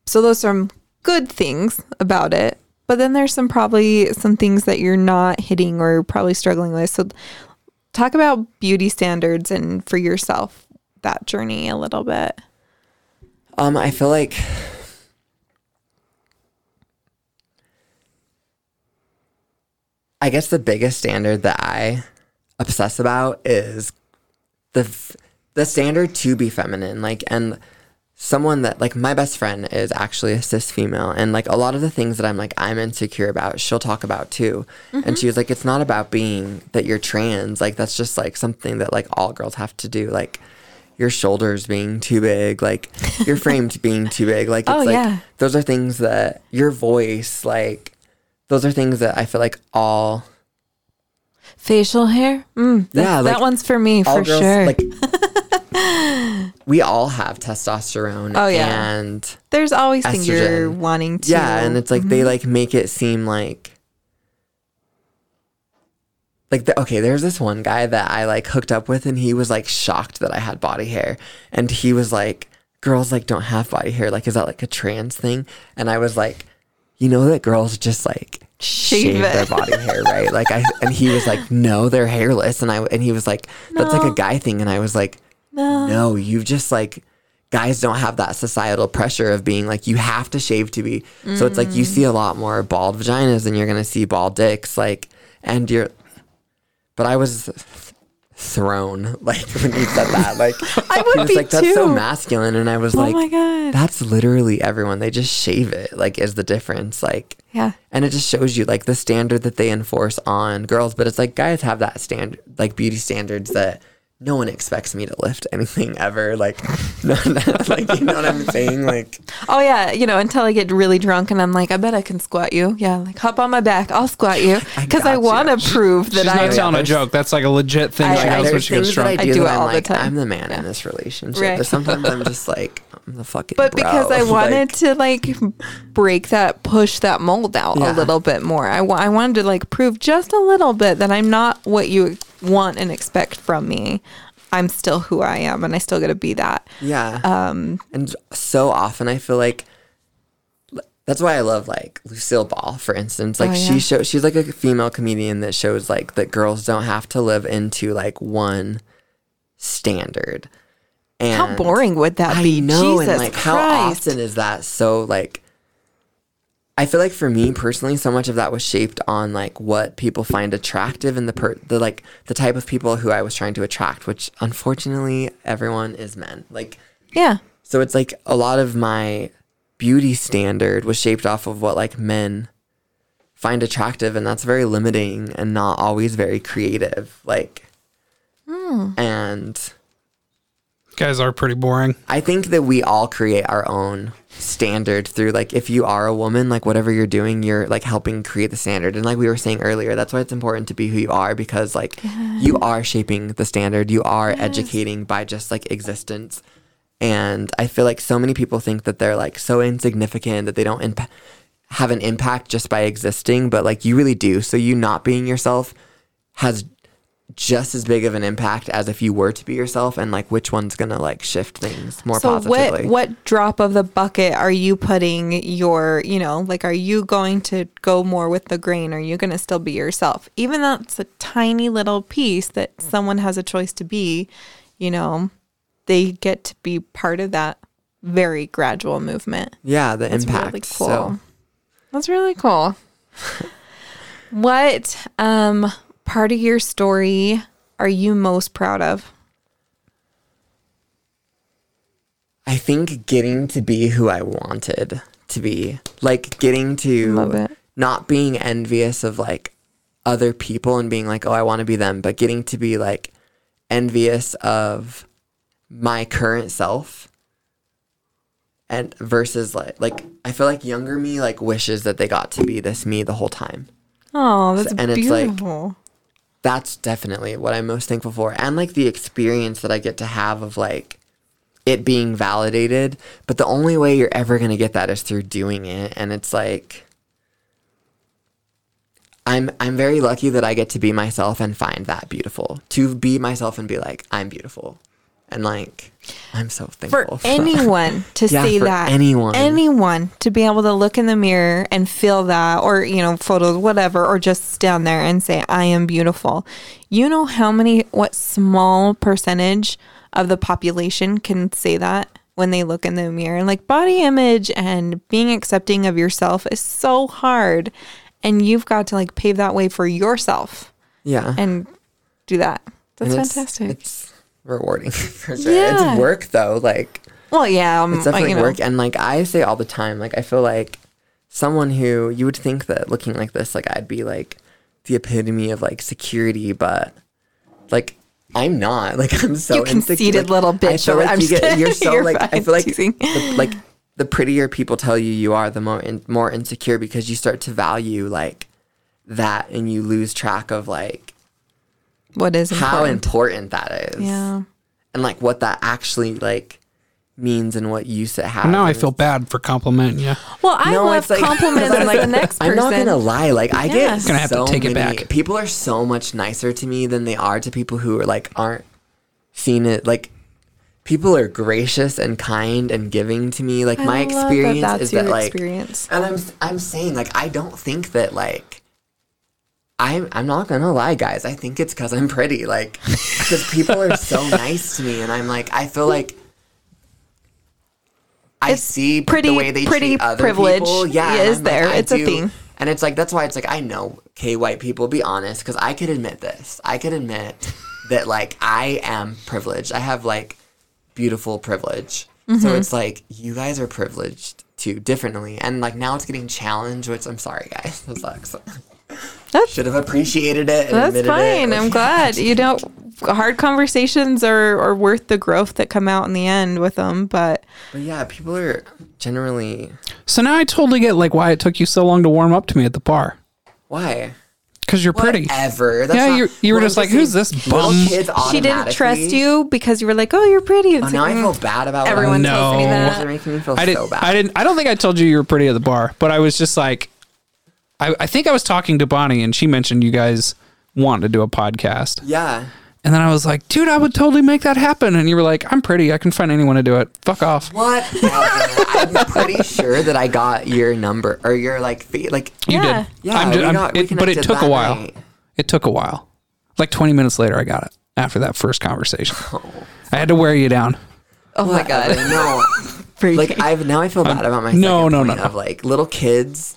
So those are some good things about it. But then there's probably some things that you're not hitting or probably struggling with. So talk about beauty standards and for yourself, that journey a little bit. I feel like I guess the biggest standard that I obsess about is the standard to be feminine. Like, and someone that, like, my best friend is actually a cis female. And, like, a lot of the things that I'm, like, I'm insecure about, she'll talk about, too. Mm-hmm. And she was like, it's not about being that you're trans. Like, that's just, like, something that, like, all girls have to do. Like, your shoulders being too big, like your frame being too big. Like, it's those are things that your voice, like those are things that I feel like all facial hair. Like, that one's for me for girls, sure. Like, we all have testosterone. Oh yeah. And there's always estrogen. Things you're wanting to. Yeah. And it's like, they like make it seem like, there's this one guy that I, like, hooked up with, and he was, like, shocked that I had body hair. And he was, like, girls, like, don't have body hair. Like, is that, like, a trans thing? And I was, like, you know that girls just, like, shave their body hair, right? Like, and he was, like, no, they're hairless. And he was, like, that's, like, a guy thing. And I was, like, no, you just, like, guys don't have that societal pressure of being, like, you have to shave to be. So it's, like, you see a lot more bald vaginas than you're going to see bald dicks. Like, and you're... But I was thrown, like, when you said that. Like, I would was be like, that's too. So masculine. And I was like, oh my God. That's literally everyone. They just shave it, like, is the difference. Like, yeah. And it just shows you, like, the standard that they enforce on girls. But it's like, guys have that standard, like, beauty standards that no one expects me to lift anything ever. Like, like, you know what I'm saying? Like, oh yeah, you know, until I get really drunk and I'm like, I bet I can squat you. Yeah, like hop on my back, I'll squat you because I want to prove that. She's not telling a joke. That's like a legit thing. She knows when she gets drunk. I do it all the time. I'm the man in this relationship, right. But sometimes I'm just like, I'm the fucking. But because I wanted to like break that, push that mold out a little bit more. I wanted to like prove just a little bit that I'm not what you want and expect from me. I'm still who I am and I still gotta be that. Yeah. And so often I feel like that's why I love like Lucille Ball, for instance. Like she's like a female comedian that shows like that girls don't have to live into like one standard. And how boring would that be? I know, Jesus and like Christ. How often is that? So like I feel like for me personally, so much of that was shaped on like what people find attractive and the like the type of people who I was trying to attract, which unfortunately everyone is men. Like, yeah. So it's like a lot of my beauty standard was shaped off of what like men find attractive, and that's very limiting and not always very creative. Like, and guys are pretty boring. I think that we all create our own standard through like, if you are a woman, like whatever you're doing, you're like helping create the standard. And like we were saying earlier, that's why it's important to be who you are, because like you are shaping the standard, you are educating by just like existence. And I feel like so many people think that they're like so insignificant that they don't have an impact just by existing, but like you really do. So you not being yourself has just as big of an impact as if you were to be yourself, and like which one's gonna like shift things more positively. What drop of the bucket are you putting your, you know, like are you going to go more with the grain? Are you gonna still be yourself? Even though it's a tiny little piece that someone has a choice to be, you know, they get to be part of that very gradual movement. Yeah, the that's impact. Really cool. So. That's really cool. What part of your story are you most proud of? I think getting to be who I wanted to be. Like getting to not being envious of like other people and being like, oh, I want to be them, but getting to be like envious of my current self. And versus like I feel like younger me like wishes that they got to be this me the whole time. Oh, that's and beautiful. It's like, that's definitely what I'm most thankful for. And like the experience that I get to have of like it being validated. But the only way you're ever going to get that is through doing it. And it's like, I'm very lucky that I get to be myself and find that beautiful. To be myself and be like, I'm beautiful. And like, I'm so thankful for anyone to say that. Anyone to be able to look in the mirror and feel that, or, you know, photos, whatever, or just stand there and say, I am beautiful. You know how many, what small percentage of the population can say that when they look in the mirror? Like body image and being accepting of yourself is so hard. And you've got to like pave that way for yourself. Yeah. And do that. That's fantastic. It's rewarding for sure. Yeah. It's work though, like, well yeah, it's definitely work. And like I say all the time, like I feel like someone who you would think that looking like this, like I'd be like the epitome of like security, but like I'm not. Like I'm so conceited, like, little bitch. I feel like I'm you're so you're like fine. I feel like the prettier people tell you are, the more insecure, because you start to value like that and you lose track of like what is important. How important that is. Yeah. And like what that actually like means and what use it has. Well, now I feel bad for complimenting you. Well, I love like, compliments like the next person. I'm not going to lie. Like I get gonna have so to take it back. People are so much nicer to me than they are to people who are like aren't seen it. Like people are gracious and kind and giving to me. Like my experience is that like experience. And I'm saying like I don't think that like I'm not going to lie, guys. I think it's because I'm pretty. Like, because people are so nice to me. And I'm like, I feel like I see the way they treat other privilege people. Yeah, is there. Like, it's a thing. And it's like, that's why it's like, I know, okay, white people, be honest. Because I could admit this. I could admit that, like, I am privileged. I have, like, beautiful privilege. Mm-hmm. So it's like, you guys are privileged, too, differently. And, like, now it's getting challenged, which I'm sorry, guys. That sucks. Should have appreciated it and admitted it. That's fine. I'm glad. You know, hard conversations are worth the growth that come out in the end with them. But yeah, people are generally... So now I totally get like why it took you so long to warm up to me at the bar. Why? Because you're pretty. Whatever. That's yeah, you were just like, who's this bum? She didn't trust you because you were like, oh, you're pretty. And now I feel bad about everyone tells me that. It makes me feel so bad. I don't think I told you were pretty at the bar, but I was just like, I think I was talking to Bonnie and she mentioned you guys want to do a podcast. Yeah. And then I was like, dude, I would totally make that happen. And you were like, I'm pretty. I can find anyone to do it. Fuck off. What? I'm pretty sure that I got your number or your like. You did. Yeah. But it took a while. Night. It took a while. Like 20 minutes later, I got it after that first conversation. Oh, I had to wear you down. Oh my God. No. Like I feel bad about myself. No. Of like little kids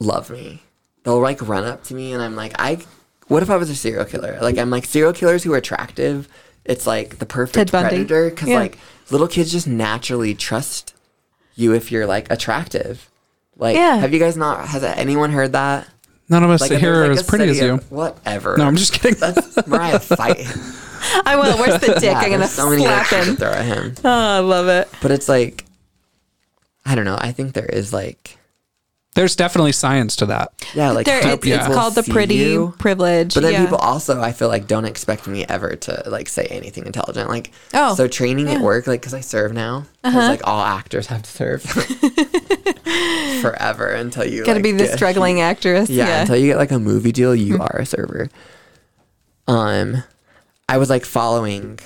love me. They'll like run up to me and I'm like, what if I was a serial killer? Like, I'm like, serial killers who are attractive, it's like the perfect predator. Because, like, little kids just naturally trust you if you're, like, attractive. Like, have you guys has anyone heard that? None of us here are as pretty as you. Whatever. No, I'm just kidding. That's Mariah fight. I will. Where's the dick? I'm going to slap him. Throw at him. Oh, I love it. But it's like, I don't know. I think there is, like... There's definitely science to that. Yeah, like it's called the pretty privilege. But then people also, I feel like, don't expect me ever to like say anything intelligent. Like, so training at work, like, because I serve now. Because like all actors have to serve forever until you gotta be the struggling actress. Yeah, until you get like a movie deal, you are a server. I was like following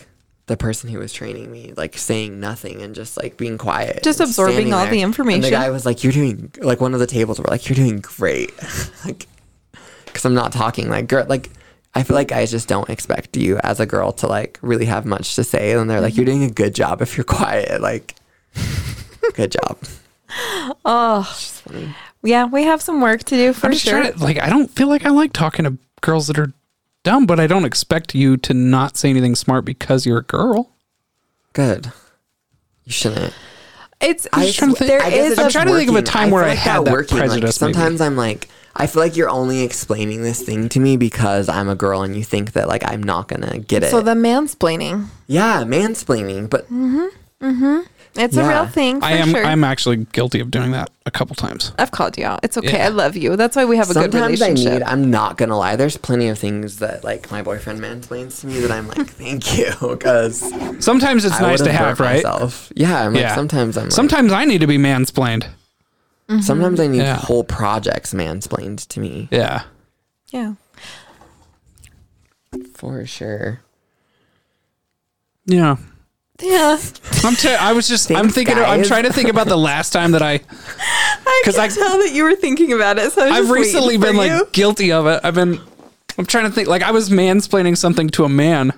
the person who was training me, like saying nothing and just like being quiet. Just absorbing all the information. And the guy was like, you're doing, like one of the tables were like, you're doing great. Like, cause I'm not talking like girl, like I feel like guys just don't expect you as a girl to like really have much to say. And they're like, you're doing a good job if you're quiet, like good job. Oh yeah. We have some work to do for sure. Like, I don't feel like I like talking to girls that are dumb, but I don't expect you to not say anything smart because you're a girl. Good. You shouldn't. I'm trying to think of a time where I had that prejudice. Sometimes I'm like, I feel like you're only explaining this thing to me because I'm a girl and you think that like I'm not going to get it. So the mansplaining. Yeah, mansplaining. But it's a real thing. I'm actually guilty of doing that a couple times. I've called you out. It's okay. Yeah. I love you. That's why we have a good relationship. I'm not going to lie. There's plenty of things that like my boyfriend mansplains to me that I'm like, thank you. Because sometimes it's nice to have, right? Myself. Yeah. I'm like, sometimes I need to be mansplained. Mm-hmm. Sometimes I need whole projects mansplained to me. Yeah. Yeah. For sure. Yeah. Yeah, I'm trying to think about the last time that I tell that you were thinking about it. So I've recently been like guilty of it. I'm trying to think, like I was mansplaining something to a man.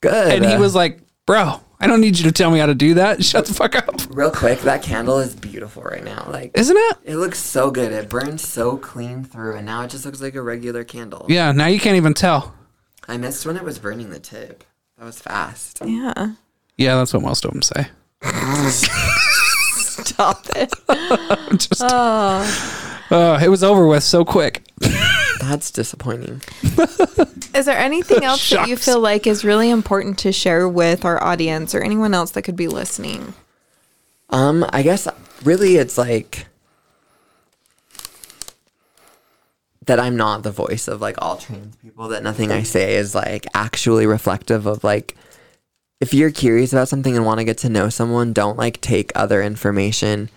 Good. And he was like, bro, I don't need you to tell me how to do that. Shut the fuck up. Real quick. That candle is beautiful right now. Like, isn't it? It looks so good. It burned so clean through and now it just looks like a regular candle. Yeah. Now you can't even tell. I missed when it was burning the tip. That was fast. Yeah. Yeah, that's what most of them say. Stop it. It was over with so quick. That's disappointing. Is there anything else that you feel like is really important to share with our audience or anyone else that could be listening? I guess really it's like that I'm not the voice of like all trans people, that nothing I say is like actually reflective of like, if you're curious about something and want to get to know someone, don't like take other information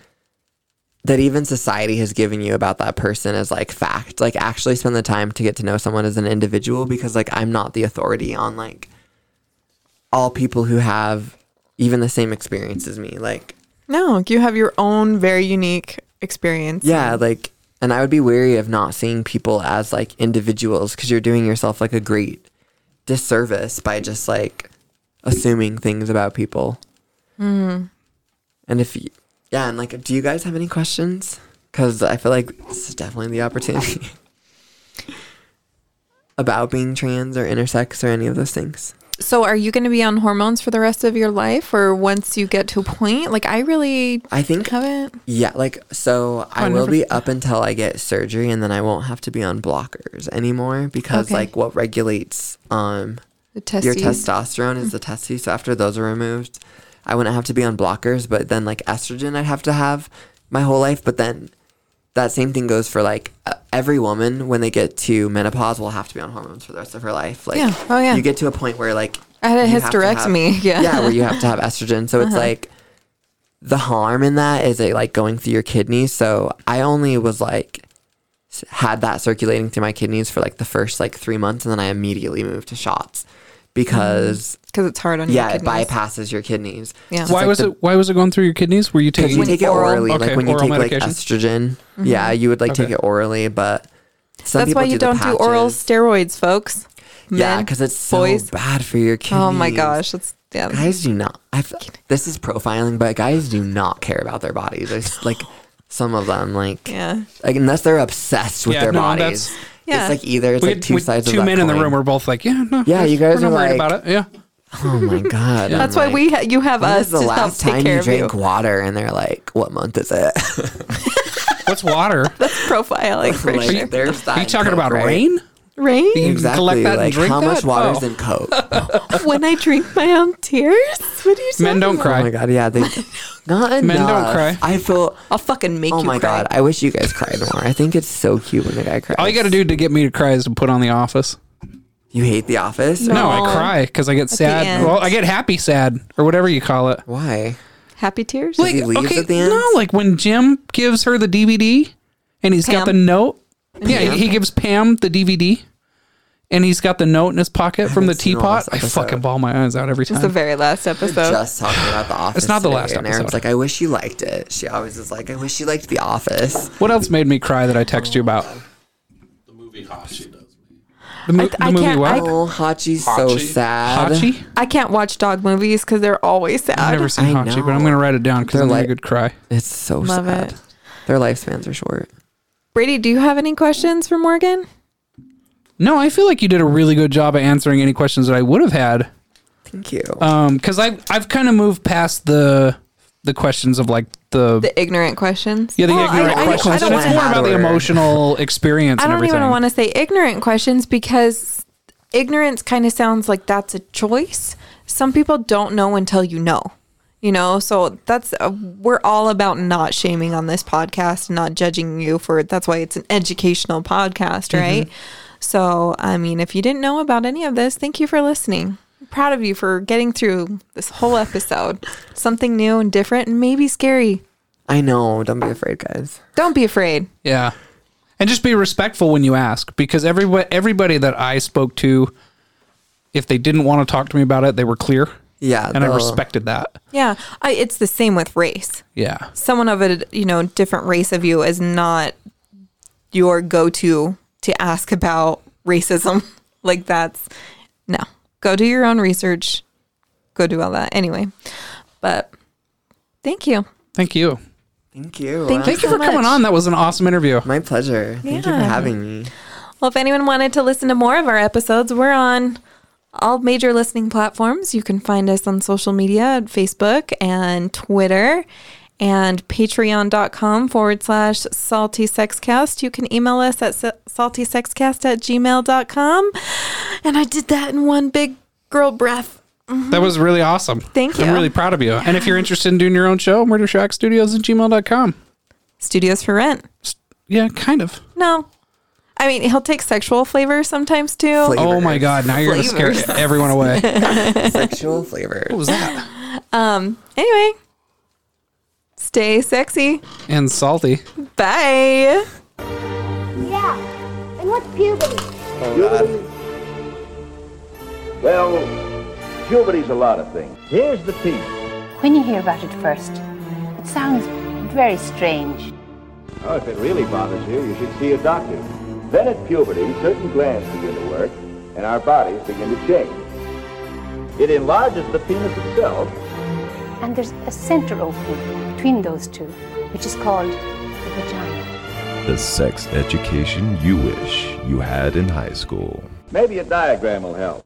that even society has given you about that person as like fact. Like actually spend the time to get to know someone as an individual, because like I'm not the authority on like all people who have even the same experience as me. Like, no, you have your own very unique experience. Yeah. Like, and I would be wary of not seeing people as like individuals, because you're doing yourself like a great disservice by just like assuming things about people. Mm-hmm. And if you, yeah, and like, do you guys have any questions? Because I feel like this is definitely the opportunity about being trans or intersex or any of those things. So are you going to be on hormones for the rest of your life, or once you get to a point? Like, I haven't. Yeah. Like, so 100%. I will be up until I get surgery, and then I won't have to be on blockers anymore because like what regulates your testosterone is the testes. So after those are removed, I wouldn't have to be on blockers, but then like estrogen I'd have to have my whole life. But then that same thing goes for like every woman when they get to menopause will have to be on hormones for the rest of her life. Like, yeah. Oh, yeah. You get to a point where like I had a hysterectomy. Yeah, where you have to have estrogen. So it's like the harm in that is it like going through your kidneys. So I only was like had that circulating through my kidneys for like the first like 3 months, and then I immediately moved to shots because it's hard on your kidneys. It bypasses your kidneys. Yeah. So why was it going through your kidneys? Were you taking it orally? Okay, like when you take medication? Like estrogen. Mm-hmm. Yeah, you would like take it orally, but that's why you don't do oral steroids, folks. Yeah, because it's so bad for your kidneys. Oh my gosh, guys do not. This is profiling, but guys do not care about their bodies. There's like some of them, like unless they're obsessed with their bodies. Yeah. It's like either two sides of that coin. Two men in the room were both like, you guys are like, about it. Yeah. Oh my God. That's why you have us to help take care of you. The last time you drank water, and they're like, what month is it? What's water? That's profiling for sure. Are you talking about rain? Rain? Exactly. Collect that and drink how much water's in Coke? When I drink my own tears? What do you say? Men don't cry. Oh my God, yeah. Not enough. Men don't cry. I'll fucking make you cry. Oh my God, I wish you guys cried more. I think it's so cute when the guy cries. All you gotta do to get me to cry is to put on The Office. You hate The Office? No, I cry because I get sad. Well, I get happy sad or whatever you call it. Why? Happy tears? Like, he leaves at the end? No, like when Jim gives her the DVD and he's got the note. Yeah, he gives Pam the DVD. And he's got the note in his pocket from the teapot. I fucking bawl my eyes out every time. It's the very last episode. We're just talking about The Office. It's not the last episode. Aaron's like, I wish you liked it. She always is like, I wish you liked The Office. What else made me cry that I text you about? The movie Hachi does me. The movie what? Oh, Hachi's so sad. Hachi? I can't watch dog movies because they're always sad. I've never seen Hachi, but I'm going to write it down because I'm a good cry. It's so sad. Love it. Their lifespans are short. Brady, do you have any questions for Morgan? No, I feel like you did a really good job of answering any questions that I would have had. Thank you. Because I've kind of moved past the questions of like the ignorant questions. Yeah, ignorant questions. I don't it's more about the emotional experience. I don't even want to say ignorant questions because ignorance kind of sounds like that's a choice. Some people don't know until you know. You know, so we're all about not shaming on this podcast, and not judging you for it. That's why it's an educational podcast, right? Mm-hmm. So, I mean, if you didn't know about any of this, thank you for listening. I'm proud of you for getting through this whole episode. Something new and different and maybe scary. I know. Don't be afraid, guys. Don't be afraid. Yeah. And just be respectful when you ask, because everybody that I spoke to, if they didn't want to talk to me about it, they were clear. Yeah. And I respected that. Yeah. It's the same with race. Yeah. Someone of a, different race of you is not your go-to to ask about racism. Like go do your own research, go do all that anyway. But thank you. Thank you for coming on. That was an awesome interview. My pleasure. Thank you for having me. Well, if anyone wanted to listen to more of our episodes, we're on all major listening platforms. You can find us on social media at Facebook and Twitter and patreon.com/saltysexcast. You can email us at saltysexcast@gmail.com. And I did that in one big girl breath. Mm-hmm. That was really awesome. Thank you. I'm really proud of you. Yeah. And if you're interested in doing your own show, Murder Shock Studios at gmail.com. Studios for rent. Yeah, kind of. No. I mean, he'll take sexual flavor sometimes too. Oh my God. Now you're going to scare everyone away. Sexual flavor. What was that? Anyway. Stay sexy. And salty. Bye. Yeah. And what's puberty? Oh, God. Well, puberty's a lot of things. Here's the piece. When you hear about it first, it sounds very strange. Oh, if it really bothers you, you should see a doctor. Then at puberty, certain glands begin to work, and our bodies begin to change. It enlarges the penis itself. And there's a center opening between those two, which is called the vagina. The sex education you wish you had in high school. Maybe a diagram will help.